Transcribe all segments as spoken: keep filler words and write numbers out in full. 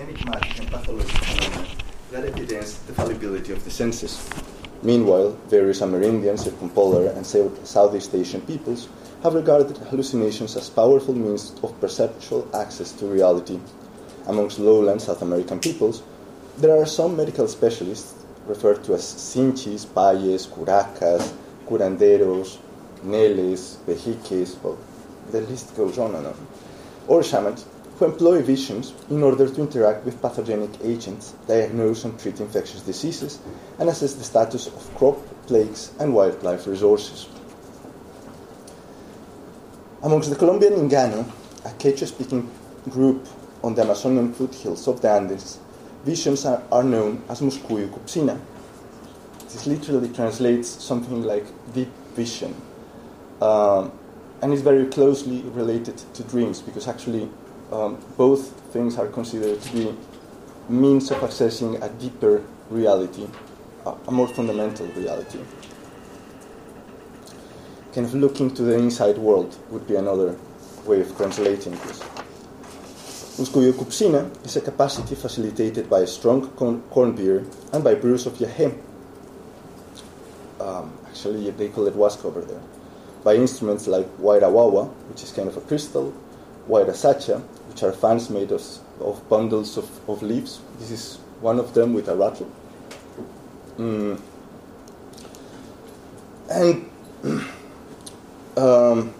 enigmatic and pathological phenomena that evidence the fallibility of the senses. Meanwhile, various Amerindian, circumpolar, and Southeast Asian peoples have regarded hallucinations as powerful means of perceptual access to reality. Amongst lowland South American peoples, there are some medical specialists referred to as sinchis, payes, curacas, curanderos, neles, vejiques, well, the list goes on and on, or shamans who employ visions in order to interact with pathogenic agents, diagnose and treat infectious diseases, and assess the status of crop, plagues, and wildlife resources. Amongst the Colombian Ingano, a Quechua-speaking group on the Amazonian foothills of the Andes, visions are, are known as muskuyo kupsina. This literally translates something like deep vision, um, and is very closely related to dreams, because actually Um, both things are considered to be means of accessing a deeper reality, a, a more fundamental reality. Kind of looking to the inside world would be another way of translating this. Muskuyo kupsina is a capacity facilitated by a strong corn, corn beer and by brews of yahe. Um, actually, they call it wasco over there. By instruments like wairawawa, which is kind of a crystal, waira sacha, which are fans made of, of bundles of, of leaves. This is one of them with a rattle. Mm. And um,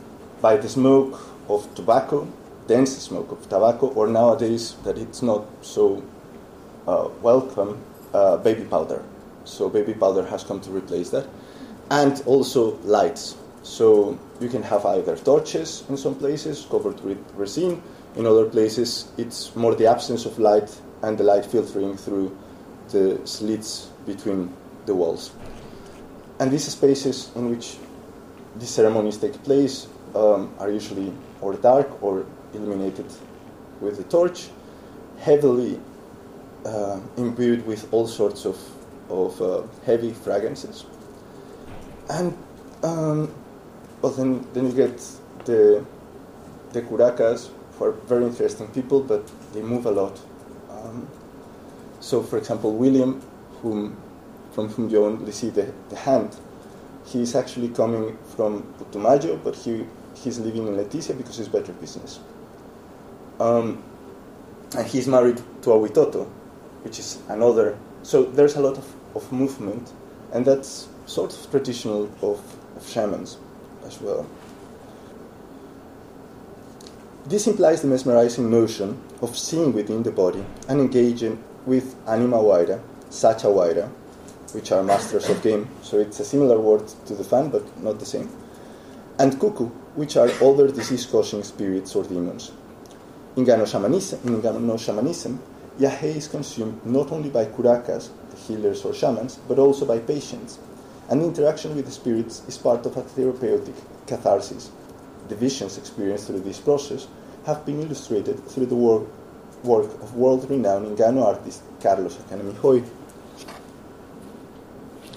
by the smoke of tobacco, dense smoke of tobacco, or nowadays that it's not so uh, welcome, uh, baby powder. So baby powder has come to replace that. And also lights. So you can have either torches in some places covered with resin. In other places, it's more the absence of light and the light filtering through the slits between the walls. And these spaces in which these ceremonies take place um, are usually or dark or illuminated with a torch, heavily uh, imbued with all sorts of, of uh, heavy fragrances. And um, Well, then, then you get the the curacas, who are very interesting people, but they move a lot. Um, so, for example, William, whom from whom you only see the, the hand, he is actually coming from Putumayo, but he he's living in Leticia because it's better business. Um, and he's married to a Witoto, which is another. So there's a lot of, of movement, and that's sort of traditional of, of shamans as well. This implies the mesmerizing notion of seeing within the body and engaging with anima waira, sacha waira, which are masters of game, so it's a similar word to the fan, but not the same, and cuckoo, which are other disease-causing spirits or demons. In Ingano shamanism, in Ingano shamanism, yahe is consumed not only by curacas, the healers or shamans, but also by patients. And interaction with the spirits is part of a therapeutic catharsis. The visions experienced through this process have been illustrated through the work, work of world-renowned Ingano artist Carlos Jacanamijoy.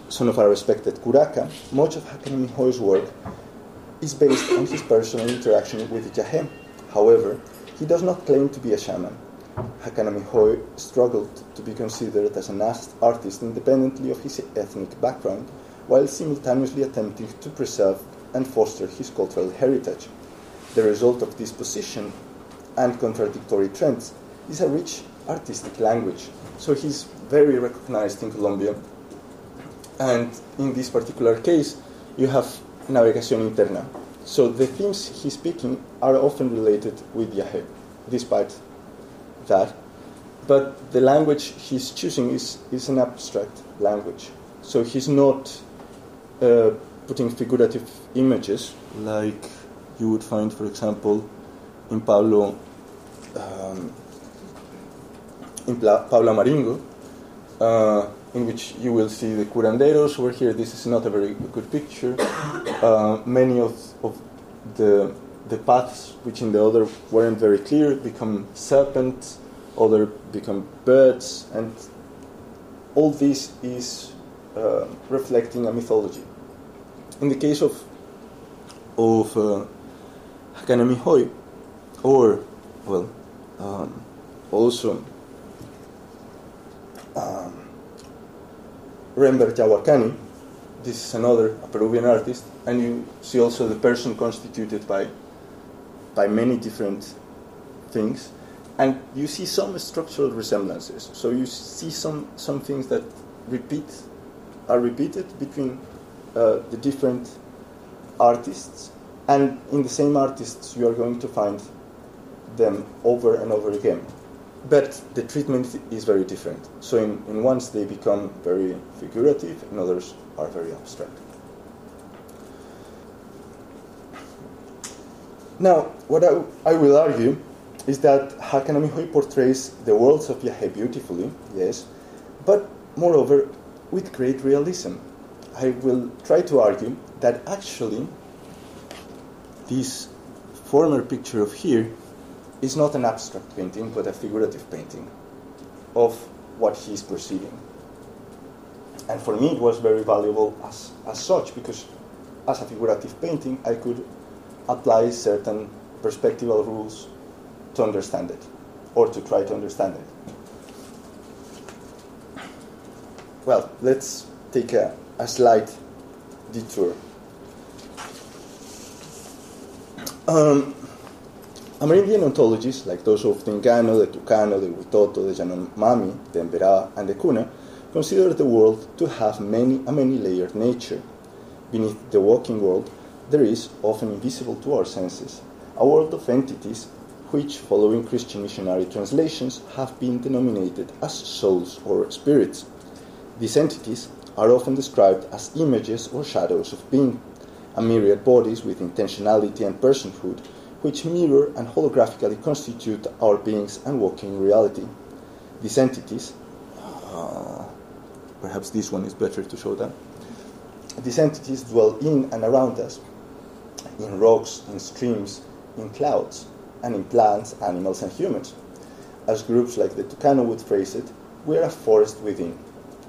Son of a respected curaca, much of Hakanamihoi's work is based on his personal interaction with yahe. However, he does not claim to be a shaman. Hakanamihoi struggled to be considered as an artist independently of his ethnic background, while simultaneously attempting to preserve and foster his cultural heritage. The result of this position and contradictory trends is a rich artistic language. So he's very recognized in Colombia. And in this particular case, you have Navegación Interna. So the themes he's speaking are often related with yahe, despite that. But the language he's choosing is, is an abstract language. So he's not Uh, putting figurative images like you would find, for example, in Pablo um, in Pla- Pablo Amaringo, uh, in which you will see the curanderos over here. This is not a very good picture. Uh, many of, of the the paths, which in the other weren't very clear, become serpents. Other become birds, and all this is uh, reflecting a mythology. In the case of of uh, Hakanamihoi, or well, um, also um, Rembert Jawacani. This is another a Peruvian artist, and you see also the person constituted by by many different things, and you see some structural resemblances. So you see some some things that repeat are repeated between uh, the different artists, and in the same artists you are going to find them over and over again. But the treatment is very different. So in, in ones they become very figurative, in others are very abstract. Now, what I, w- I will argue is that Hakanamihoi portrays the worlds of yahe beautifully, yes, but moreover with great realism. I will try to argue that actually this former picture of here is not an abstract painting, but a figurative painting of what he is perceiving. And for me, it was very valuable as, as such, because as a figurative painting, I could apply certain perspectival rules to understand it, or to try to understand it. Well, let's take a, a slight detour. Um, Amerindian ontologies, like those of the Ingano, the Tucano, the Witoto, the Yanomami, the Embera, and the Kuna, consider the world to have many a many-layered nature. Beneath the waking world, there is, often invisible to our senses, a world of entities which, following Christian missionary translations, have been denominated as souls or spirits. These entities are often described as images or shadows of being, a myriad bodies with intentionality and personhood, which mirror and holographically constitute our beings and walking reality. These entities, uh, perhaps this one is better to show them, these entities dwell in and around us, in rocks, in streams, in clouds, and in plants, animals, and humans. As groups like the Tucano would phrase it, we are a forest within.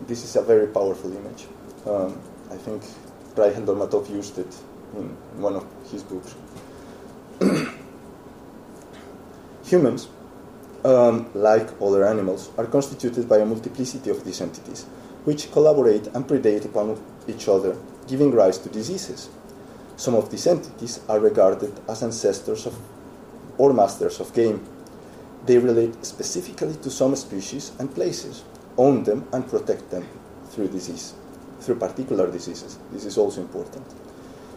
This is a very powerful image. Um, I think Bryan Dolmatov used it in one of his books. Humans, um, like other animals, are constituted by a multiplicity of these entities, which collaborate and predate upon each other, giving rise to diseases. Some of these entities are regarded as ancestors of or masters of game. They relate specifically to some species and places, own them and protect them through disease, through particular diseases. This is also important.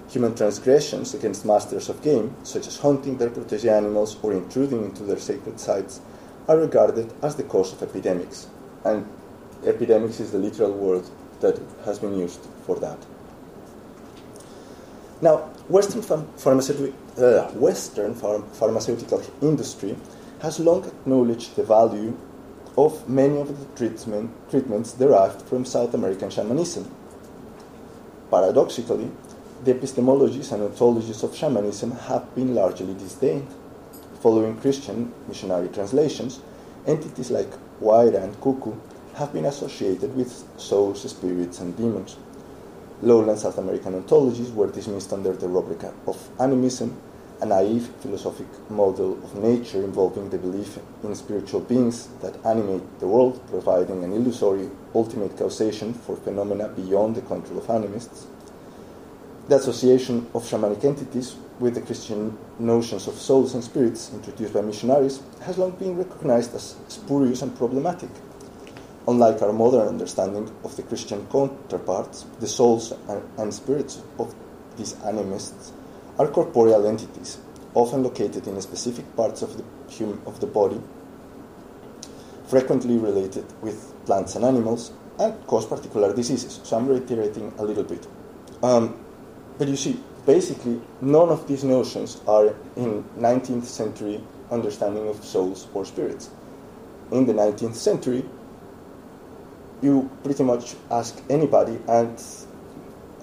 Human transgressions against masters of game, such as hunting their protege animals or intruding into their sacred sites, are regarded as the cause of epidemics. And epidemics is the literal word that has been used for that. Now, Western, ph- pharmaceutical, uh, Western ph- pharmaceutical industry has long acknowledged the value of many of the treatment, treatments derived from South American shamanism. Paradoxically, the epistemologies and ontologies of shamanism have been largely disdained. Following Christian missionary translations, entities like waira and cuckoo have been associated with souls, spirits, and demons. Lowland South American ontologies were dismissed under the rubric of animism, a naive philosophic model of nature involving the belief in spiritual beings that animate the world, providing an illusory ultimate causation for phenomena beyond the control of animists. The association of shamanic entities with the Christian notions of souls and spirits introduced by missionaries has long been recognized as spurious and problematic. Unlike our modern understanding of the Christian counterparts, the souls and spirits of these animists are corporeal entities, often located in specific parts of the hum- of the body, frequently related with plants and animals, and cause particular diseases. So I'm reiterating a little bit. Um, But you see, basically, none of these notions are in nineteenth century understanding of souls or spirits. In the nineteenth century, you pretty much ask anybody, and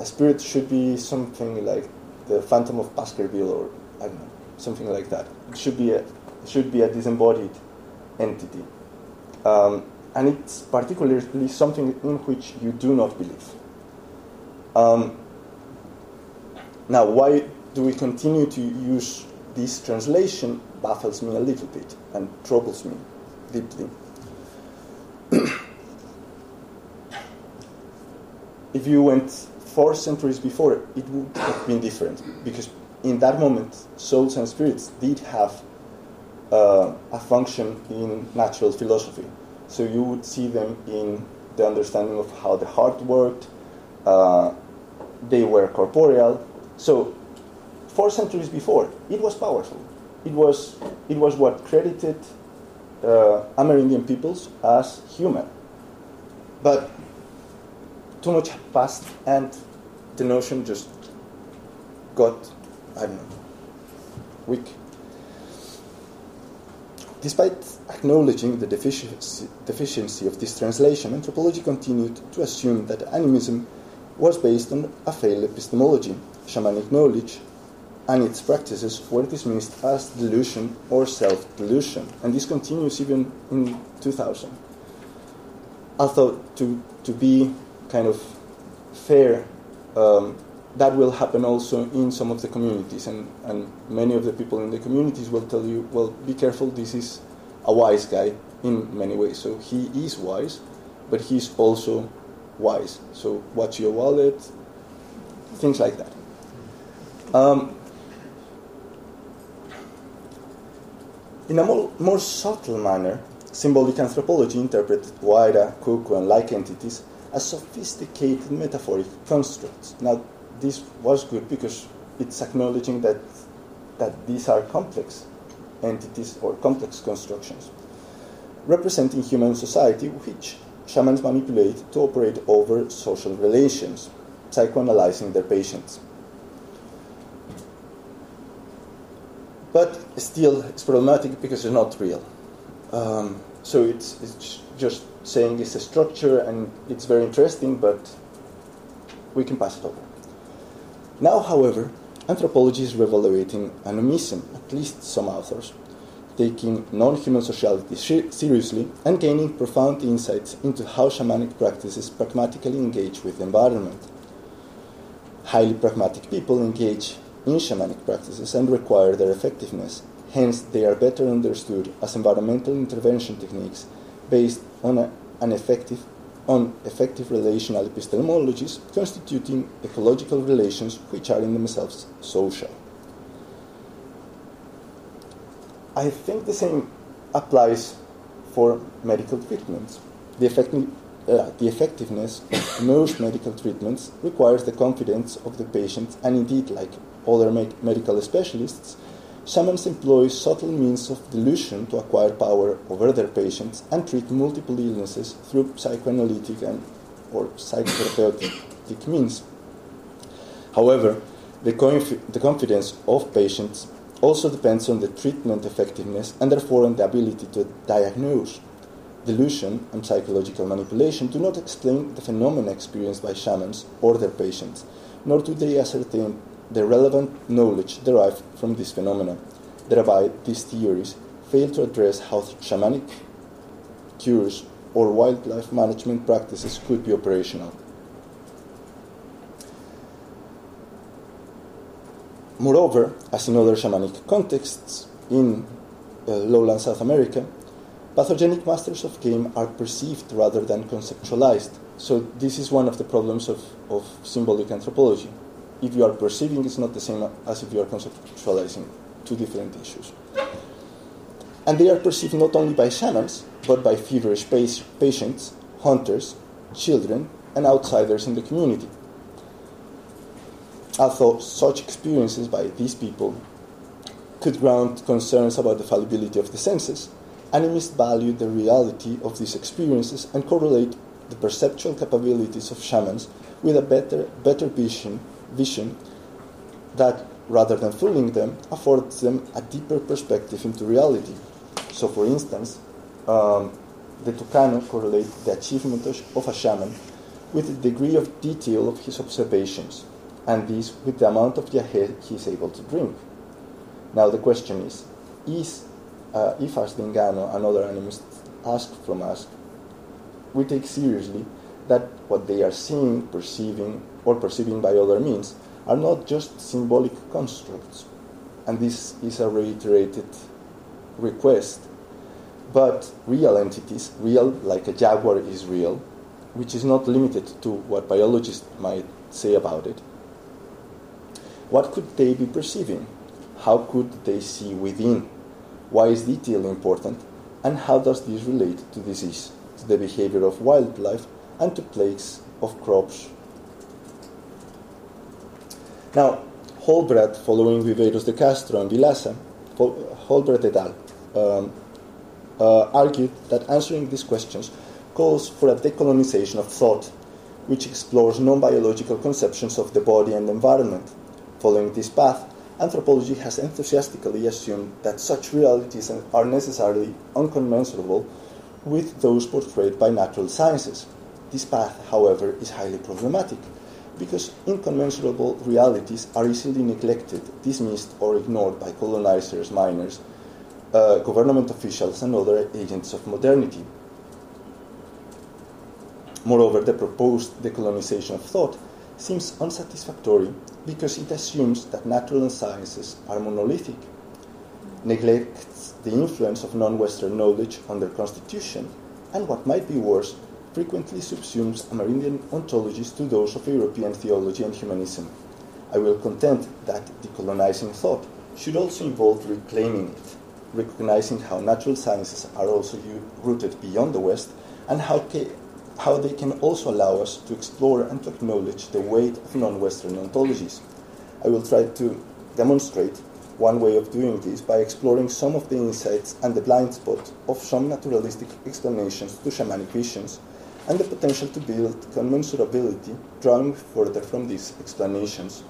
a spirit should be something like the Phantom of Baskerville, or I don't know, something like that. It should be a, it should be a disembodied entity, um, and it's particularly something in which you do not believe. Um, Now, why do we continue to use this translation baffles me a little bit and troubles me deeply. if you went four centuries before, it would have been different, because in that moment, souls and spirits did have uh, a function in natural philosophy. So you would see them in the understanding of how the heart worked. Uh, they were corporeal. So four centuries before, it was powerful. It was it was what credited uh, Amerindian peoples as human. But too much had passed, and the notion just got, I don't know, weak. Despite acknowledging the deficiency, deficiency of this translation, anthropology continued to assume that animism was based on a failed epistemology. Shamanic knowledge and its practices were dismissed as delusion or self-delusion, and this continues even in two thousand. Although, to, to be kind of fair, um, that will happen also in some of the communities, and, and many of the people in the communities will tell you, well, be careful, this is a wise guy in many ways. So he is wise, but he's also wise. So watch your wallet, things like that. Um, in a more, more subtle manner, symbolic anthropology interpreted waira, cuckoo, and like entities as sophisticated metaphoric constructs. Now, this was good because it's acknowledging that that these are complex entities or complex constructions, representing human society, which shamans manipulate to operate over social relations, psychoanalyzing their patients. But still, it's problematic because it's not real. Um, so it's, it's just saying it's a structure, and it's very interesting, but we can pass it over. Now, however, anthropology is reevaluating animism, at least some authors, taking non-human sociality seriously and gaining profound insights into how shamanic practices pragmatically engage with the environment. Highly pragmatic people engage in shamanic practices and require their effectiveness. Hence, they are better understood as environmental intervention techniques based on a, an effective on effective relational epistemologies constituting ecological relations which are in themselves social. I think the same applies for medical treatments. The, effect, uh, the effectiveness of most medical treatments requires the confidence of the patient, and indeed, like other me- medical specialists, shamans employ subtle means of delusion to acquire power over their patients and treat multiple illnesses through psychoanalytic and or psychotherapeutic means. However, the, conf- the confidence of patients also depends on the treatment effectiveness and therefore on the ability to diagnose. Delusion and psychological manipulation do not explain the phenomena experienced by shamans or their patients, nor do they ascertain the relevant knowledge derived from this phenomena. Thereby, these theories fail to address how shamanic cures or wildlife management practices could be operational. Moreover, as in other shamanic contexts in uh, lowland South America, pathogenic masters of game are perceived rather than conceptualized. So this is one of the problems of, of symbolic anthropology. If you are perceiving, it's not the same as if you are conceptualizing. Two different issues. And they are perceived not only by shamans, but by feverish patients, hunters, children, and outsiders in the community. Although such experiences by these people could ground concerns about the fallibility of the senses, animists value the reality of these experiences and correlate the perceptual capabilities of shamans with a better, better vision vision that, rather than fooling them, affords them a deeper perspective into reality. So, for instance, um, the Tucano correlates the achievement of a shaman with the degree of detail of his observations, and this with the amount of yahe he is able to drink. Now the question is, is uh, if as the Ingano and other animists ask from us, we take seriously that what they are seeing, perceiving, or perceiving by other means are not just symbolic constructs, and this is a reiterated request, but real entities, real like a jaguar is real, which is not limited to what biologists might say about it. What could they be perceiving? How could they see within? Why is detail important? And how does this relate to disease, to the behavior of wildlife, and to plagues of crops? Now, Holbrecht, following Viveiros de Castro and Vilasa, Holbrecht et al. Um, uh, argued that answering these questions calls for a decolonization of thought, which explores non-biological conceptions of the body and the environment. Following this path, anthropology has enthusiastically assumed that such realities are necessarily incommensurable with those portrayed by natural sciences. This path, however, is highly problematic, because incommensurable realities are easily neglected, dismissed, or ignored by colonizers, miners, uh, government officials, and other agents of modernity. Moreover, the proposed decolonization of thought seems unsatisfactory because it assumes that natural sciences are monolithic, neglects the influence of non-Western knowledge on their constitution, and what might be worse, frequently subsumes Amerindian ontologies to those of European theology and humanism. I will contend that decolonizing thought should also involve reclaiming it, recognizing how natural sciences are also rooted beyond the West and how ca- how they can also allow us to explore and to acknowledge the weight of non-Western ontologies. I will try to demonstrate one way of doing this by exploring some of the insights and the blind spots of some naturalistic explanations to shamanic visions and the potential to build commensurability drawing further from these explanations.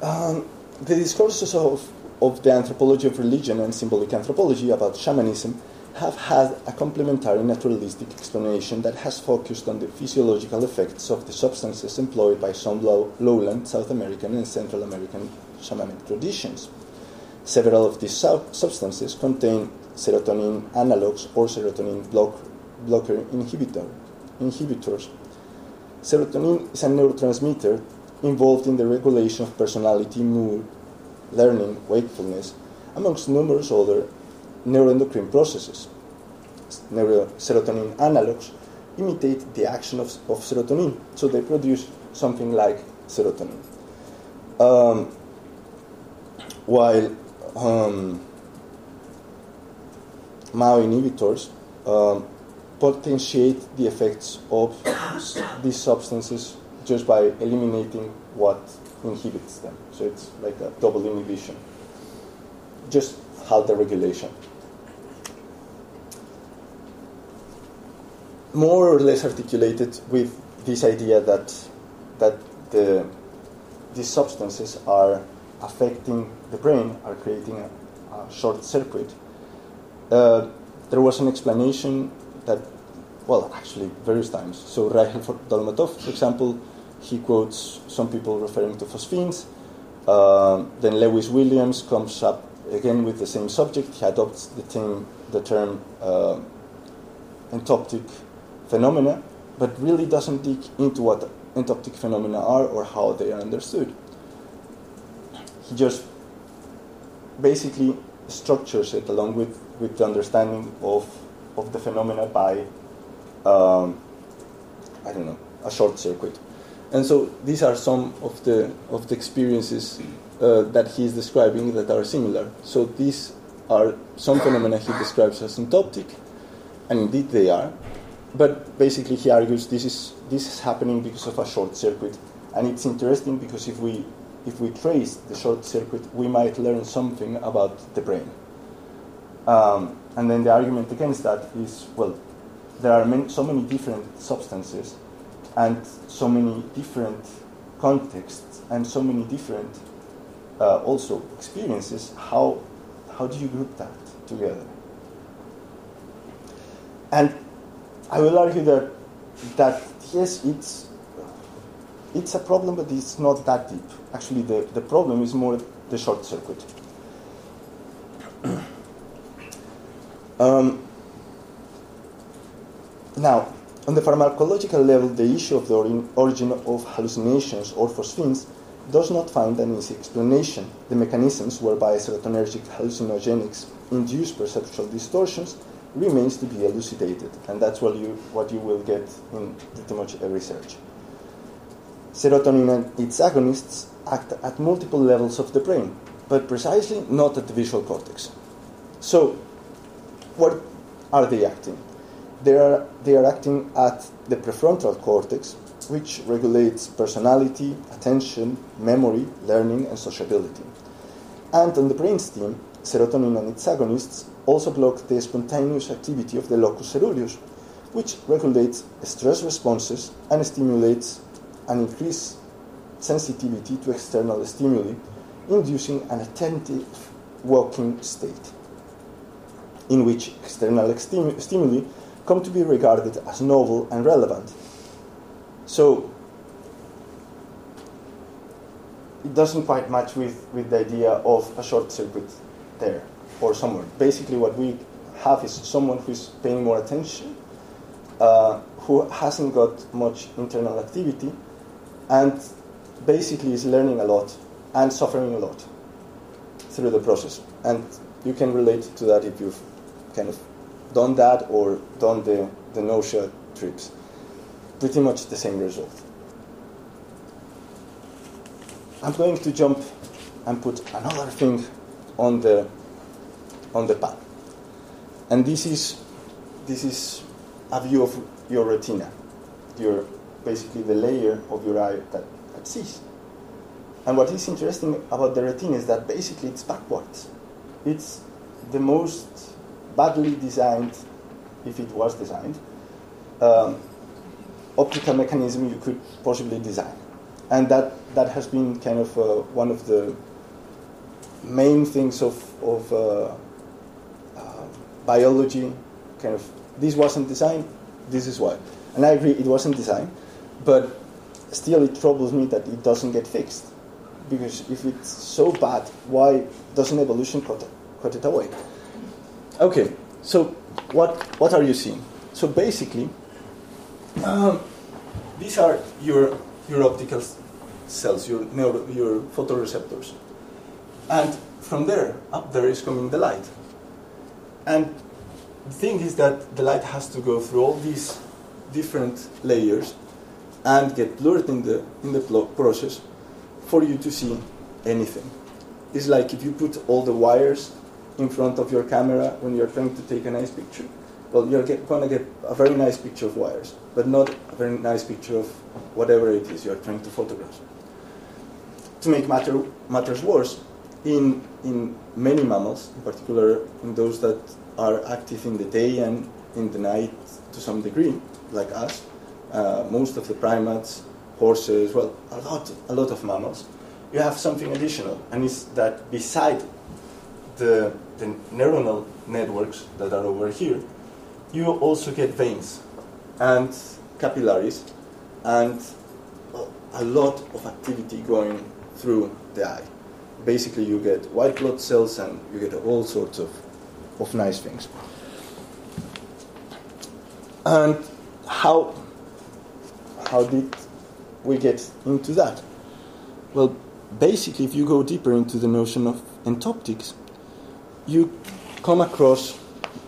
Um, the discourses of, of the anthropology of religion and symbolic anthropology about shamanism have had a complementary naturalistic explanation that has focused on the physiological effects of the substances employed by some low, lowland South American and Central American shamanic traditions. Several of these substances contain serotonin analogs or serotonin block, blocker inhibitor, inhibitors. Serotonin is a neurotransmitter involved in the regulation of personality, mood, learning, wakefulness, amongst numerous other neuroendocrine processes. Neuro- serotonin analogs imitate the action of, of serotonin, so they produce something like serotonin. Um, while um, M A O inhibitors um, potentiate the effects of these substances just by eliminating what inhibits them. So it's like a double inhibition. Just halt the regulation. More or less articulated with this idea that that the these substances are affecting the brain, are creating a, a short circuit. Uh, there was an explanation that, well, actually various times. So Reichel-Dolmatov, for example, he quotes some people referring to phosphenes. Uh, then Lewis Williams comes up again with the same subject. He adopts the, thing, the term uh, entoptic phenomena, but really doesn't dig into what entoptic phenomena are or how they are understood. He just basically structures it along with, with the understanding of, of the phenomena by, um, I don't know, a short circuit. And so these are some of the of the experiences Uh, that he is describing that are similar. So these are some phenomena he describes as entoptic, and indeed they are. But basically, he argues this is this is happening because of a short circuit, and it's interesting because if we if we trace the short circuit, we might learn something about the brain. Um, and then the argument against that is, well, there are many, so many different substances, and so many different contexts, and so many different Uh, also experiences, how how do you group that together? And I will argue that that yes, it's it's a problem, but it's not that deep. Actually, the, the problem is more the short circuit. um, now, on the pharmacological level, the issue of the orin- origin of hallucinations or phosphenes does not find an easy explanation. The mechanisms whereby serotonergic hallucinogenics induce perceptual distortions remains to be elucidated, and that's what you, what you will get in pretty much every search. Serotonin and its agonists act at multiple levels of the brain, but precisely not at the visual cortex. So, what are they acting? They are, they are acting at the prefrontal cortex, which regulates personality, attention, memory, learning, and sociability. And on the brainstem, serotonin and its agonists also block the spontaneous activity of the locus coeruleus, which regulates stress responses and stimulates an increased sensitivity to external stimuli, inducing an attentive waking state, in which external stimuli come to be regarded as novel and relevant. So it doesn't quite match with, with the idea of a short circuit there or somewhere. Basically what we have is someone who's paying more attention, uh, who hasn't got much internal activity, and basically is learning a lot and suffering a lot through the process. And you can relate to that if you've kind of done that or done the, the nausea trips. Pretty much the same result. I'm going to jump and put another thing on the on the pan. And this is this is a view of your retina, your basically the layer of your eye that, that sees. And what is interesting about the retina is that basically it's backwards. It's the most badly designed, if it was designed, um, optical mechanism you could possibly design. And that, that has been kind of uh, one of the main things of, of uh, uh, biology, kind of, this wasn't designed, this is why. And I agree, it wasn't designed, but still it troubles me that it doesn't get fixed. Because if it's so bad, why doesn't evolution cut it, cut it away? Okay, so what what are you seeing? So basically, um, these are your your optical cells, your neuro, your photoreceptors, and from there up there is coming the light. And the thing is that the light has to go through all these different layers and get blurred in the in the process for you to see anything. It's like if you put all the wires in front of your camera when you're trying to take a nice picture, well, you're get, gonna get a very nice picture of wires, but not a very nice picture of whatever it is you're trying to photograph. To make matter, matters worse, in, in many mammals, in particular in those that are active in the day and in the night to some degree, like us, uh, most of the primates, horses, well, a lot, a lot of mammals, you have something additional, and it's that beside the, the neuronal networks that are over here, you also get veins and capillaries and a lot of activity going through the eye. Basically, you get white blood cells and you get all sorts of, of nice things. And how, how did we get into that? Well, basically, if you go deeper into the notion of entoptics, you come across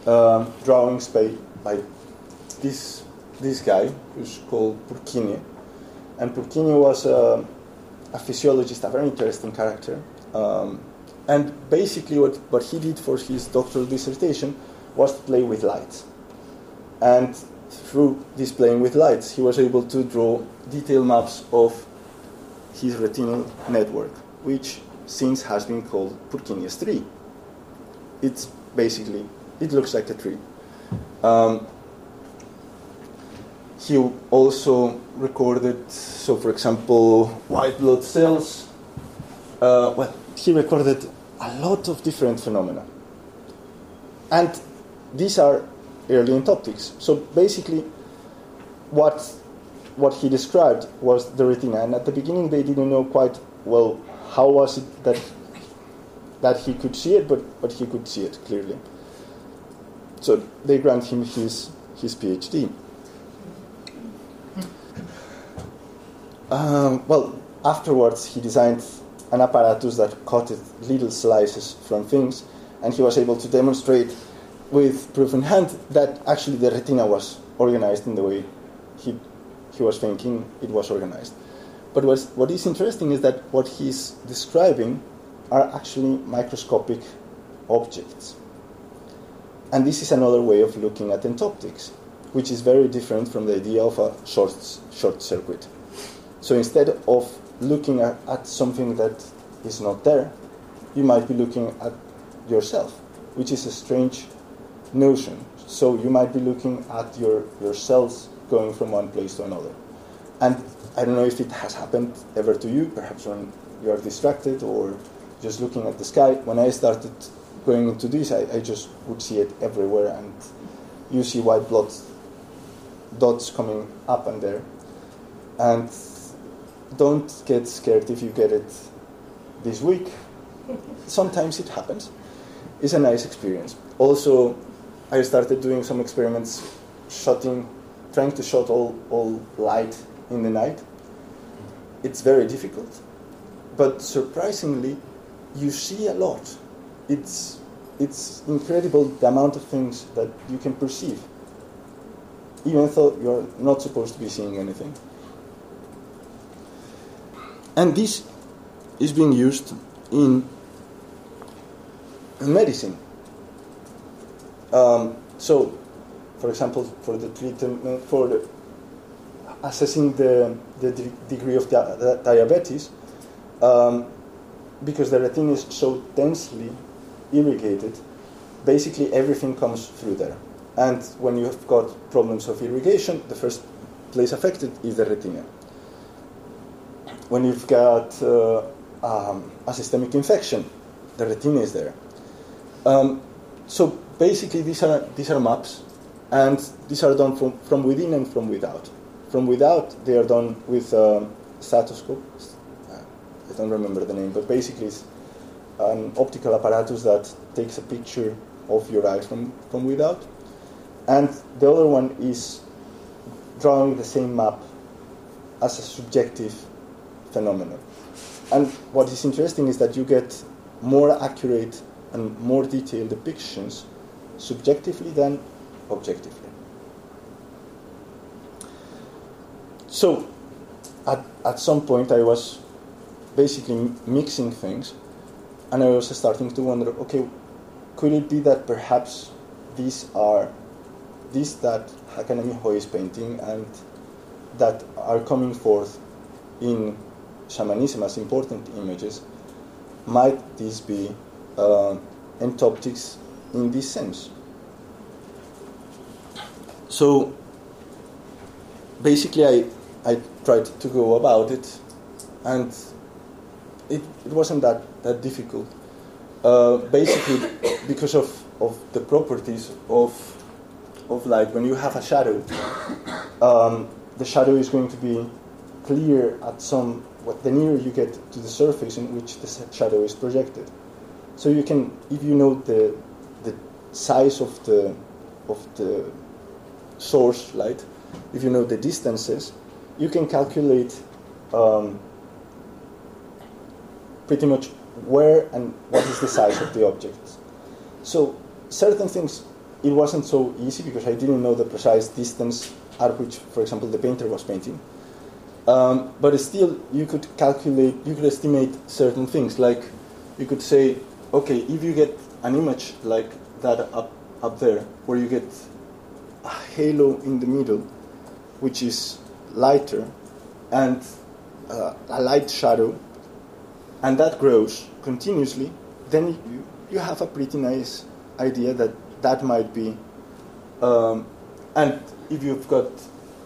uh, drawings by, by this this guy, who's called Purkinje. And Purkinje was a, a physiologist, a very interesting character. Um, and basically what, what he did for his doctoral dissertation was to play with lights. And through this playing with lights, he was able to draw detailed maps of his retinal network, which since has been called Purkinje's tree. It's basically, it looks like a tree. Um, he also recorded, so for example, white blood cells. Uh, well, he recorded a lot of different phenomena. And these are early entoptics. So basically, what what he described was the retina. And at the beginning, they didn't know quite, well, how was it that that he could see it, but, but he could see it clearly. So they grant him his, his PhD. Um, well, afterwards, he designed an apparatus that cut little slices from things, and he was able to demonstrate with proof in hand that actually the retina was organized in the way he, he was thinking it was organized. But what's, what is interesting is that what he's describing are actually microscopic objects. And this is another way of looking at entoptics, which is very different from the idea of a short, short circuit. So instead of looking at, at something that is not there, you might be looking at yourself, which is a strange notion. So you might be looking at your, your cells going from one place to another. And I don't know if it has happened ever to you, perhaps when you are distracted or just looking at the sky. When I started going into this, I, I just would see it everywhere, and you see white blood dots coming up and there. And don't get scared if you get it this week. Sometimes it happens. It's a nice experience. Also, I started doing some experiments, shooting, trying to shoot all, all light in the night. It's very difficult, but surprisingly, you see a lot. It's it's incredible the amount of things that you can perceive, even though you're not supposed to be seeing anything. And this is being used in medicine. Um, so, for example, for the treatment, for the, assessing the, the de- degree of di- di- diabetes, um, because the retina is so densely irrigated, basically everything comes through there. And when you have got problems of irrigation, the first place affected is the retina. When you've got uh, um, a systemic infection, the retina is there. Um, so basically, these are these are maps, and these are done from, from within and from without. From without, they are done with um, stethoscope. I don't remember the name, but basically, it's an optical apparatus that takes a picture of your eye from, from without. And the other one is drawing the same map as a subjective phenomenon. And what is interesting is that you get more accurate and more detailed depictions subjectively than objectively. So at, at some point I was basically mixing things, and I was starting to wonder, okay, could it be that perhaps these are these that Jacanamijoy is painting and that are coming forth in shamanism as important images, might these be uh, entoptics in this sense? So basically I I tried to go about it, and it, it wasn't that, that difficult. Uh, basically because of, of the properties of of light. When you have a shadow, um, the shadow is going to be clear at some what the nearer you get to the surface in which the shadow is projected. So you can, if you know the the size of the of the source light, if you know the distances, you can calculate um, pretty much where and what is the size of the objects. So certain things, it wasn't so easy because I didn't know the precise distance at which, for example, the painter was painting. Um, but still, you could calculate, you could estimate certain things. Like, you could say, okay, if you get an image like that up, up there, where you get a halo in the middle, which is lighter, and uh, a light shadow, and that grows continuously, then you, you have a pretty nice idea that that might be. Um, and if you've got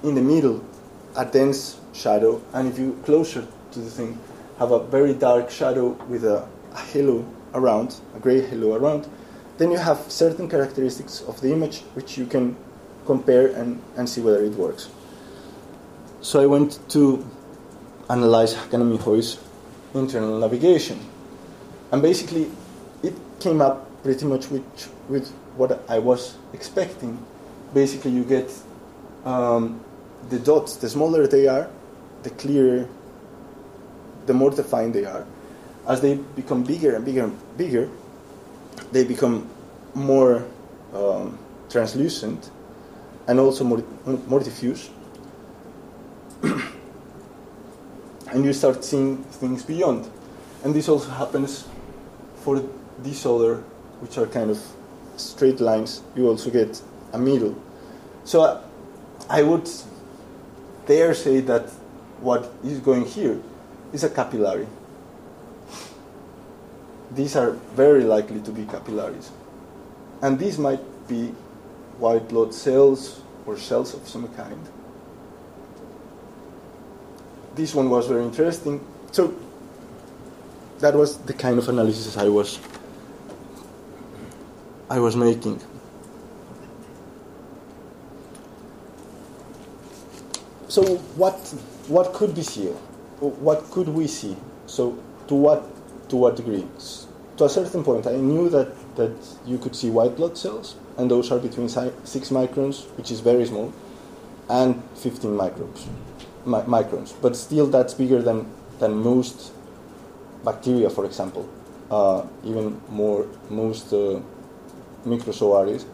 in the middle a dense shadow, and if you closer to the thing have a very dark shadow with a, a halo around, a gray halo around, then you have certain characteristics of the image which you can compare and, and see whether it works. So I went to analyze Jacanamijoy's internal navigation, and basically it came up pretty much with, with what I was expecting. Basically you get um, the dots, the smaller they are, the clearer, the more defined they are. As they become bigger and bigger and bigger, they become more um, translucent and also more, more diffuse. And you start seeing things beyond. And this also happens for these other, which are kind of straight lines. You also get a middle. So uh, I would dare say that what is going here is a capillary. These are very likely to be capillaries. And these might be white blood cells or cells of some kind. This one was very interesting. So that was the kind of analysis I was I was making. So what what could be seen? What could we see? So to what to what degree? To a certain point, I knew that that you could see white blood cells, and those are between six microns, which is very small, and fifteen microns. Mi- microns, but still that's bigger than than most bacteria, for example, uh, even more most uh, microzoaries.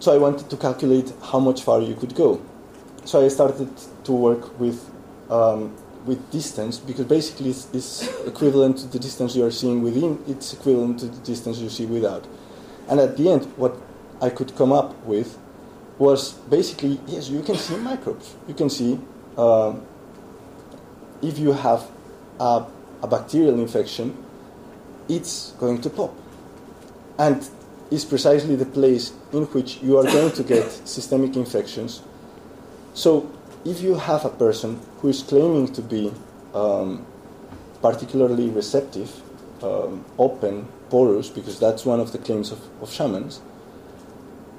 So I wanted to calculate how much far you could go. So I started to work with um, with distance, because basically it's, it's equivalent to the distance you are seeing within. It's equivalent to the distance you see without. And at the end, what I could come up with was basically, yes, you can see microbes. You can see. Uh, if you have a, a bacterial infection, it's going to pop, and is precisely the place in which you are going to get systemic infections. So if you have a person who is claiming to be um, particularly receptive, um, open, porous, because that's one of the claims of, of shamans,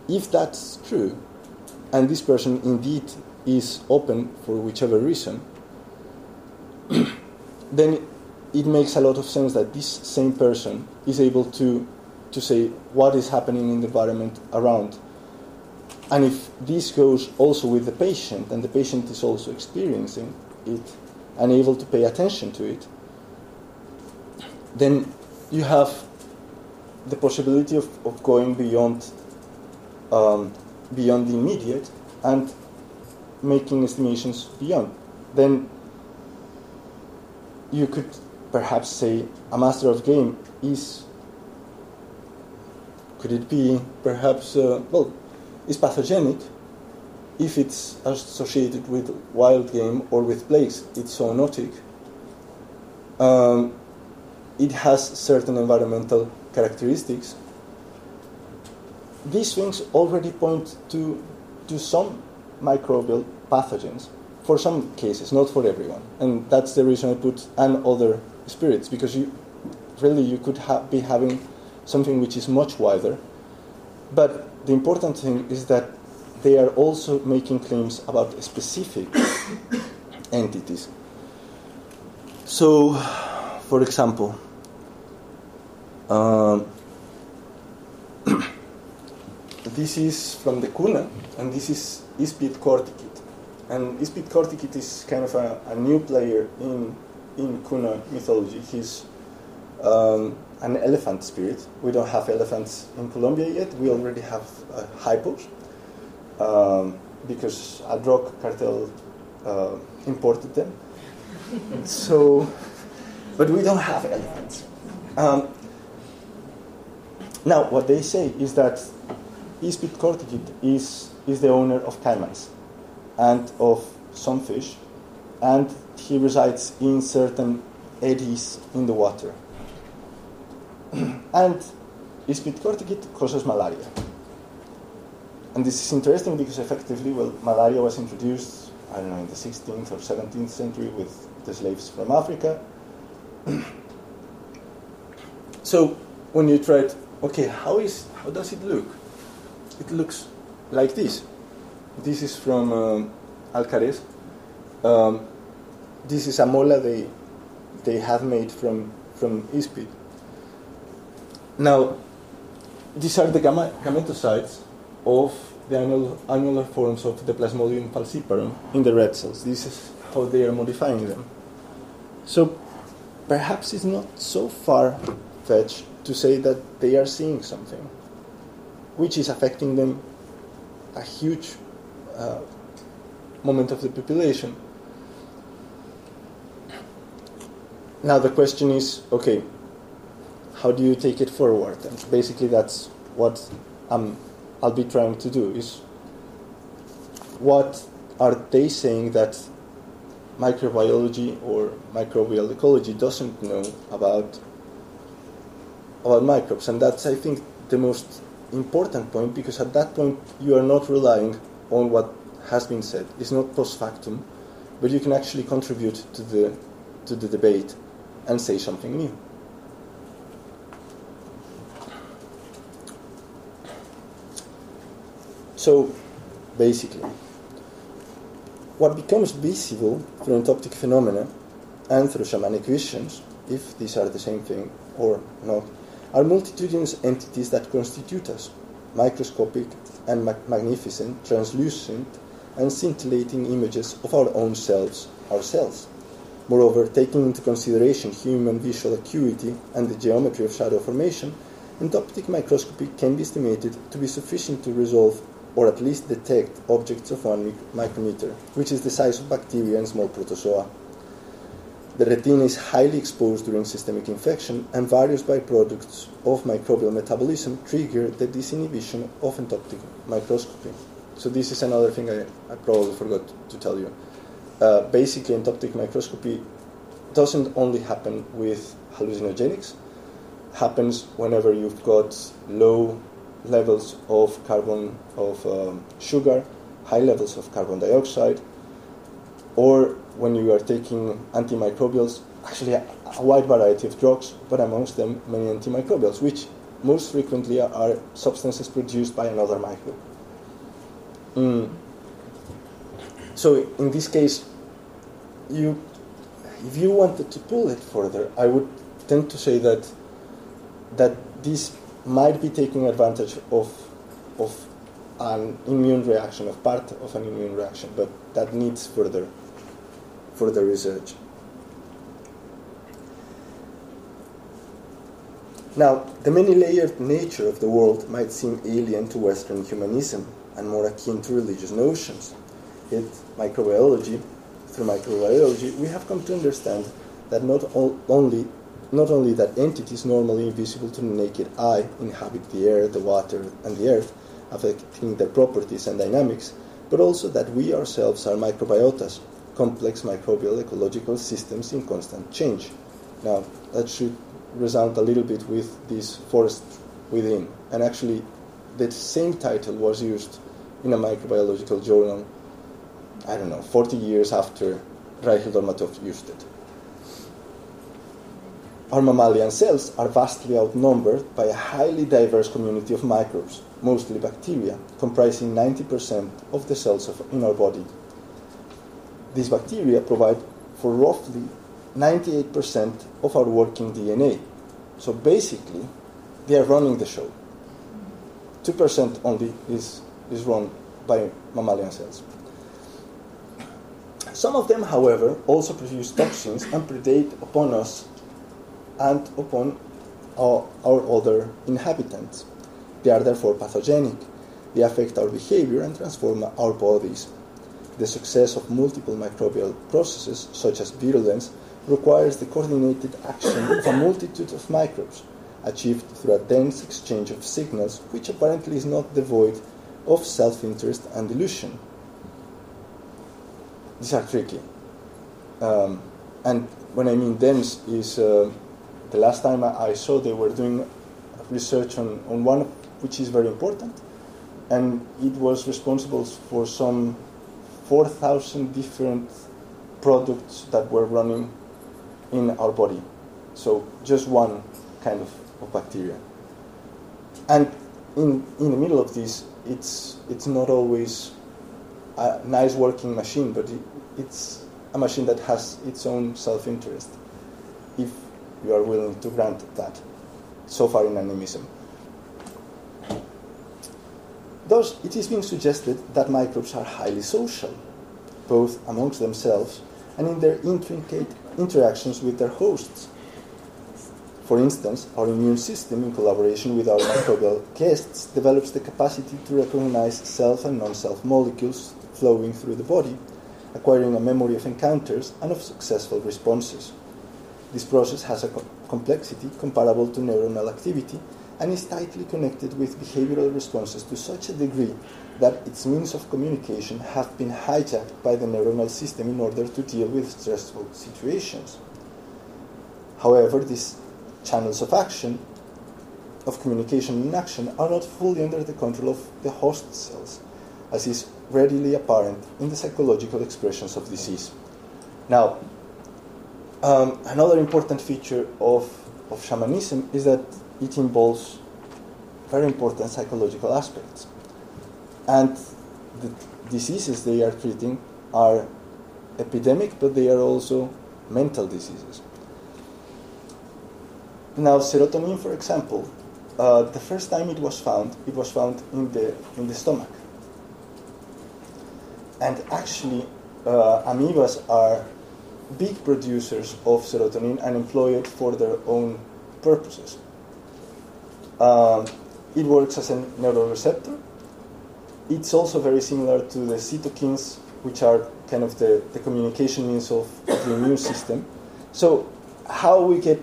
if that's true, and this person indeed is open for whichever reason, then it makes a lot of sense that this same person is able to to say what is happening in the environment around. And if this goes also with the patient, and the patient is also experiencing it and able to pay attention to it, then you have the possibility of, of going beyond um, beyond the immediate and making estimations beyond. Then you could perhaps say a master of game is, could it be perhaps, uh, well, is pathogenic if it's associated with wild game or with plagues. It's zoonotic. Um, it has certain environmental characteristics. These things already point to, to some microbial pathogens, for some cases, not for everyone, and that's the reason I put and other spirits, because you really you could ha- be having something which is much wider. But the important thing is that they are also making claims about specific entities. So, for example, um, this is from the Kuna, and this is Ispid Kortikit. And Ispid Kortikit is kind of a, a new player in in Kuna mythology. He's um, an elephant spirit. We don't have elephants in Colombia yet. We already have uh, hippos, um, because a drug cartel uh, imported them. So, but we don't have elephants. Um, now, what they say is that Ispid Kortikit is is the owner of caimans and of some fish, and he resides in certain eddies in the water. And Ispid Kortikit causes malaria. And this is interesting because effectively, well, malaria was introduced, I don't know, in the sixteenth or seventeenth century with the slaves from Africa. So when you tried, okay, how is how does it look? It looks like this. This is from um, Alcaraz. Um, this is a mola they they have made from from Ispid. Now, these are the gam- gametocytes of the annular, annular forms of the Plasmodium falciparum in the red cells. This is how they are modifying them. So, perhaps it's not so far-fetched to say that they are seeing something. which is affecting them a huge uh, moment of the population. Now the question is, okay, how do you take it forward? And basically that's what um, I'll be trying to do, is what are they saying that microbiology or microbial ecology doesn't know about about microbes? And that's, I think, the most important point, because at that point you are not relying on what has been said. It's not post factum, but you can actually contribute to the to the debate and say something new. So basically, what becomes visible through entoptic phenomena and through shamanic visions, if these are the same thing or not, are multitudinous entities that constitute us, microscopic and ma- magnificent, translucent and scintillating images of our own selves, ourselves. Moreover, taking into consideration human visual acuity and the geometry of shadow formation, entoptic microscopy can be estimated to be sufficient to resolve or at least detect objects of one micrometer, which is the size of bacteria and small protozoa. The retina is highly exposed during systemic infection, and various byproducts of microbial metabolism trigger the disinhibition of entoptic microscopy. So this is another thing I, I probably forgot to tell you. Uh, basically, entoptic microscopy doesn't only happen with hallucinogenics, happens whenever you've got low levels of carbon, of um, sugar, high levels of carbon dioxide, or when you are taking antimicrobials, actually a, a wide variety of drugs, but amongst them many antimicrobials, which most frequently are, are substances produced by another microbe. Mm. So in this case, you, if you wanted to pull it further, I would tend to say that that this might be taking advantage of of an immune reaction, of part of an immune reaction, but that needs further further research. Now, the many-layered nature of the world might seem alien to Western humanism and more akin to religious notions. Yet, microbiology, through microbiology, we have come to understand that not all, only Not only that entities normally invisible to the naked eye inhabit the air, the water, and the earth, affecting their properties and dynamics, but also that we ourselves are microbiotas, complex microbial ecological systems in constant change. Now, that should resound a little bit with this forest within. And actually, that same title was used in a microbiological journal, I don't know, forty years after Reichel-Dolmatov used it. Our mammalian cells are vastly outnumbered by a highly diverse community of microbes, mostly bacteria, comprising ninety percent of the cells of, in our body. These bacteria provide for roughly ninety-eight percent of our working D N A. So basically, they are running the show. two percent only is, is run by mammalian cells. Some of them, however, also produce toxins and predate upon us and upon our, our other inhabitants. They are therefore pathogenic. They affect our behavior and transform our bodies. The success of multiple microbial processes, such as virulence, requires the coordinated action of a multitude of microbes, achieved through a dense exchange of signals, which apparently is not devoid of self-interest and illusion. These are tricky. Um, and when I mean dense is... Uh, The last time I saw, they were doing research on, on one, which is very important, and it was responsible for some four thousand different products that were running in our body. So just one kind of, of bacteria. And in in the middle of this, it's it's not always a nice working machine, but it, it's a machine that has its own self-interest, if you are willing to grant that, so far in animism. Thus, it is being suggested that microbes are highly social, both amongst themselves and in their intricate interactions with their hosts. For instance, our immune system, in collaboration with our microbial guests, develops the capacity to recognize self and non-self molecules flowing through the body, acquiring a memory of encounters and of successful responses. This process has a co- complexity comparable to neuronal activity and is tightly connected with behavioral responses to such a degree that its means of communication have been hijacked by the neuronal system in order to deal with stressful situations. However, these channels of action, of communication and action, are not fully under the control of the host cells, as is readily apparent in the psychological expressions of disease. Now, um, another important feature of, of shamanism is that it involves very important psychological aspects. And the diseases they are treating are epidemic, but they are also mental diseases. Now, serotonin, for example, uh, the first time it was found, it was found in the in the stomach. And actually, uh, amoebas are big producers of serotonin and employ it for their own purposes. Um, it works as a neuroreceptor. It's also very similar to the cytokines, which are kind of the, the communication means of, of the immune system. So how we get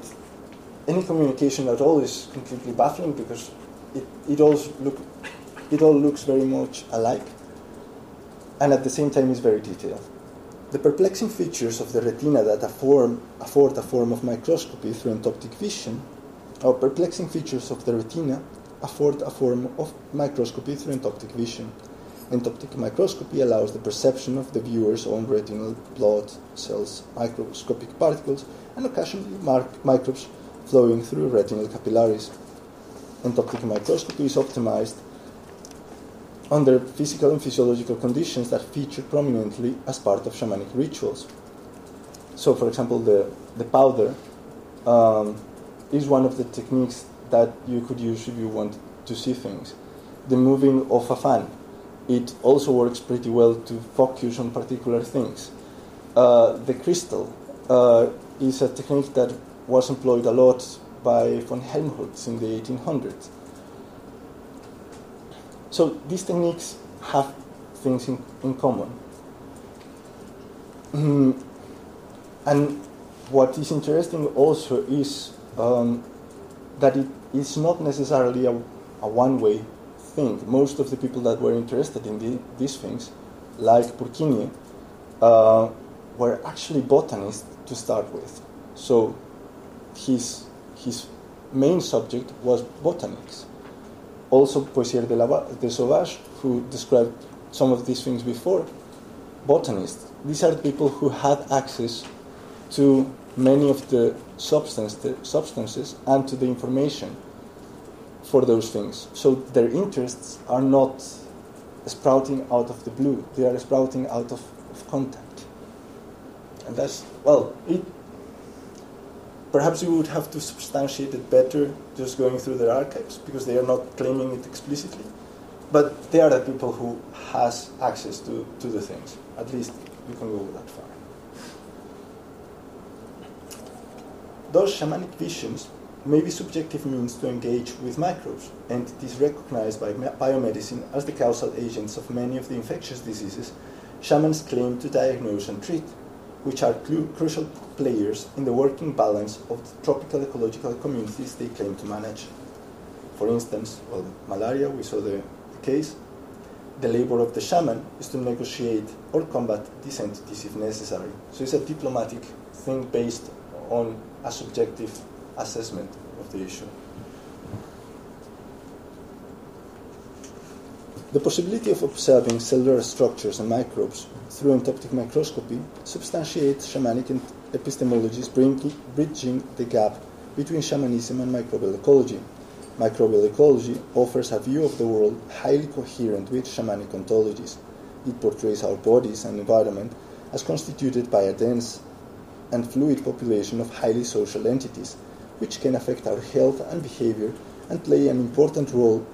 any communication at all is completely baffling, because it, it, all look, it all looks very much alike, and at the same time is very detailed. The perplexing features of the retina that afford, afford a form of microscopy through entoptic vision or perplexing features of the retina afford a form of microscopy through entoptic vision. Entoptic microscopy allows the perception of the viewer's own retinal blood cells, microscopic particles, and occasionally mark- microbes flowing through retinal capillaries. Entoptic microscopy is optimized under physical and physiological conditions that feature prominently as part of shamanic rituals. So, for example, the, the powder um, is one of the techniques that you could use if you want to see things. The moving of a fan, it also works pretty well to focus on particular things. Uh, the crystal uh, is a technique that was employed a lot by von Helmholtz in the eighteen hundreds. So these techniques have things in, in common. And what is interesting also is um, that it is not necessarily a, a one-way thing. Most of the people that were interested in the, these things, like Purkinje, uh, were actually botanists to start with. So his his main subject was botanics. Also, Poisier de, la, de Sauvage, who described some of these things before, botanists. These are the people who had access to many of the, substance, the substances and to the information for those things. So their interests are not sprouting out of the blue. They are sprouting out of, of contact. And that's, well, it... Perhaps you would have to substantiate it better just going through their archives, because they are not claiming it explicitly. But they are the people who has access to, to the things. At least you can go that far. Those shamanic visions may be subjective means to engage with microbes, entities recognized by biomedicine as the causal agents of many of the infectious diseases shamans claim to diagnose and treat, which are clu- crucial players in the working balance of the tropical ecological communities they claim to manage. For instance, well, malaria, we saw the, the case. The labor of the shaman is to negotiate or combat these entities if necessary. So it's a diplomatic thing based on a subjective assessment of the issue. The possibility of observing cellular structures and microbes through entoptic microscopy substantiates shamanic epistemologies, bridging the gap between shamanism and microbial ecology. Microbial ecology offers a view of the world highly coherent with shamanic ontologies. It portrays our bodies and environment as constituted by a dense and fluid population of highly social entities, which can affect our health and behavior and play an important role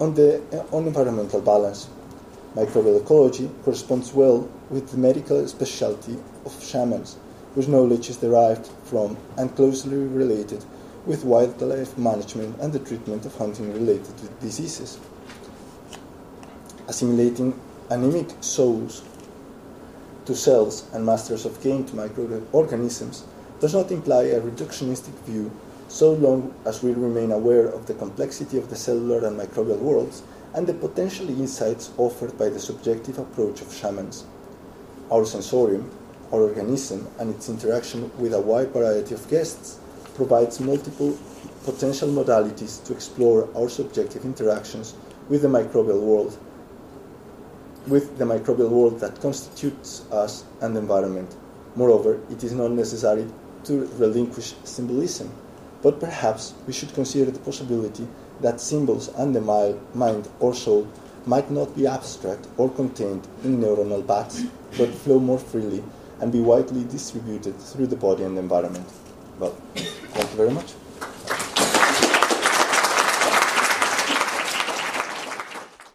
on the on environmental balance. Microbial ecology corresponds well with the medical specialty of shamans, whose knowledge is derived from and closely related with wildlife management and the treatment of hunting-related diseases. Assimilating anemic souls to cells and masters of game to microorganisms does not imply a reductionistic view so long as we remain aware of the complexity of the cellular and microbial worlds and the potential insights offered by the subjective approach of shamans. Our sensorium, our organism, and its interaction with a wide variety of guests provides multiple potential modalities to explore our subjective interactions with the microbial world, with the microbial world that constitutes us and the environment. Moreover, it is not necessary to relinquish symbolism, but perhaps we should consider the possibility that symbols and the mind or soul might not be abstract or contained in neuronal paths, but flow more freely and be widely distributed through the body and the environment. Well, thank you very much.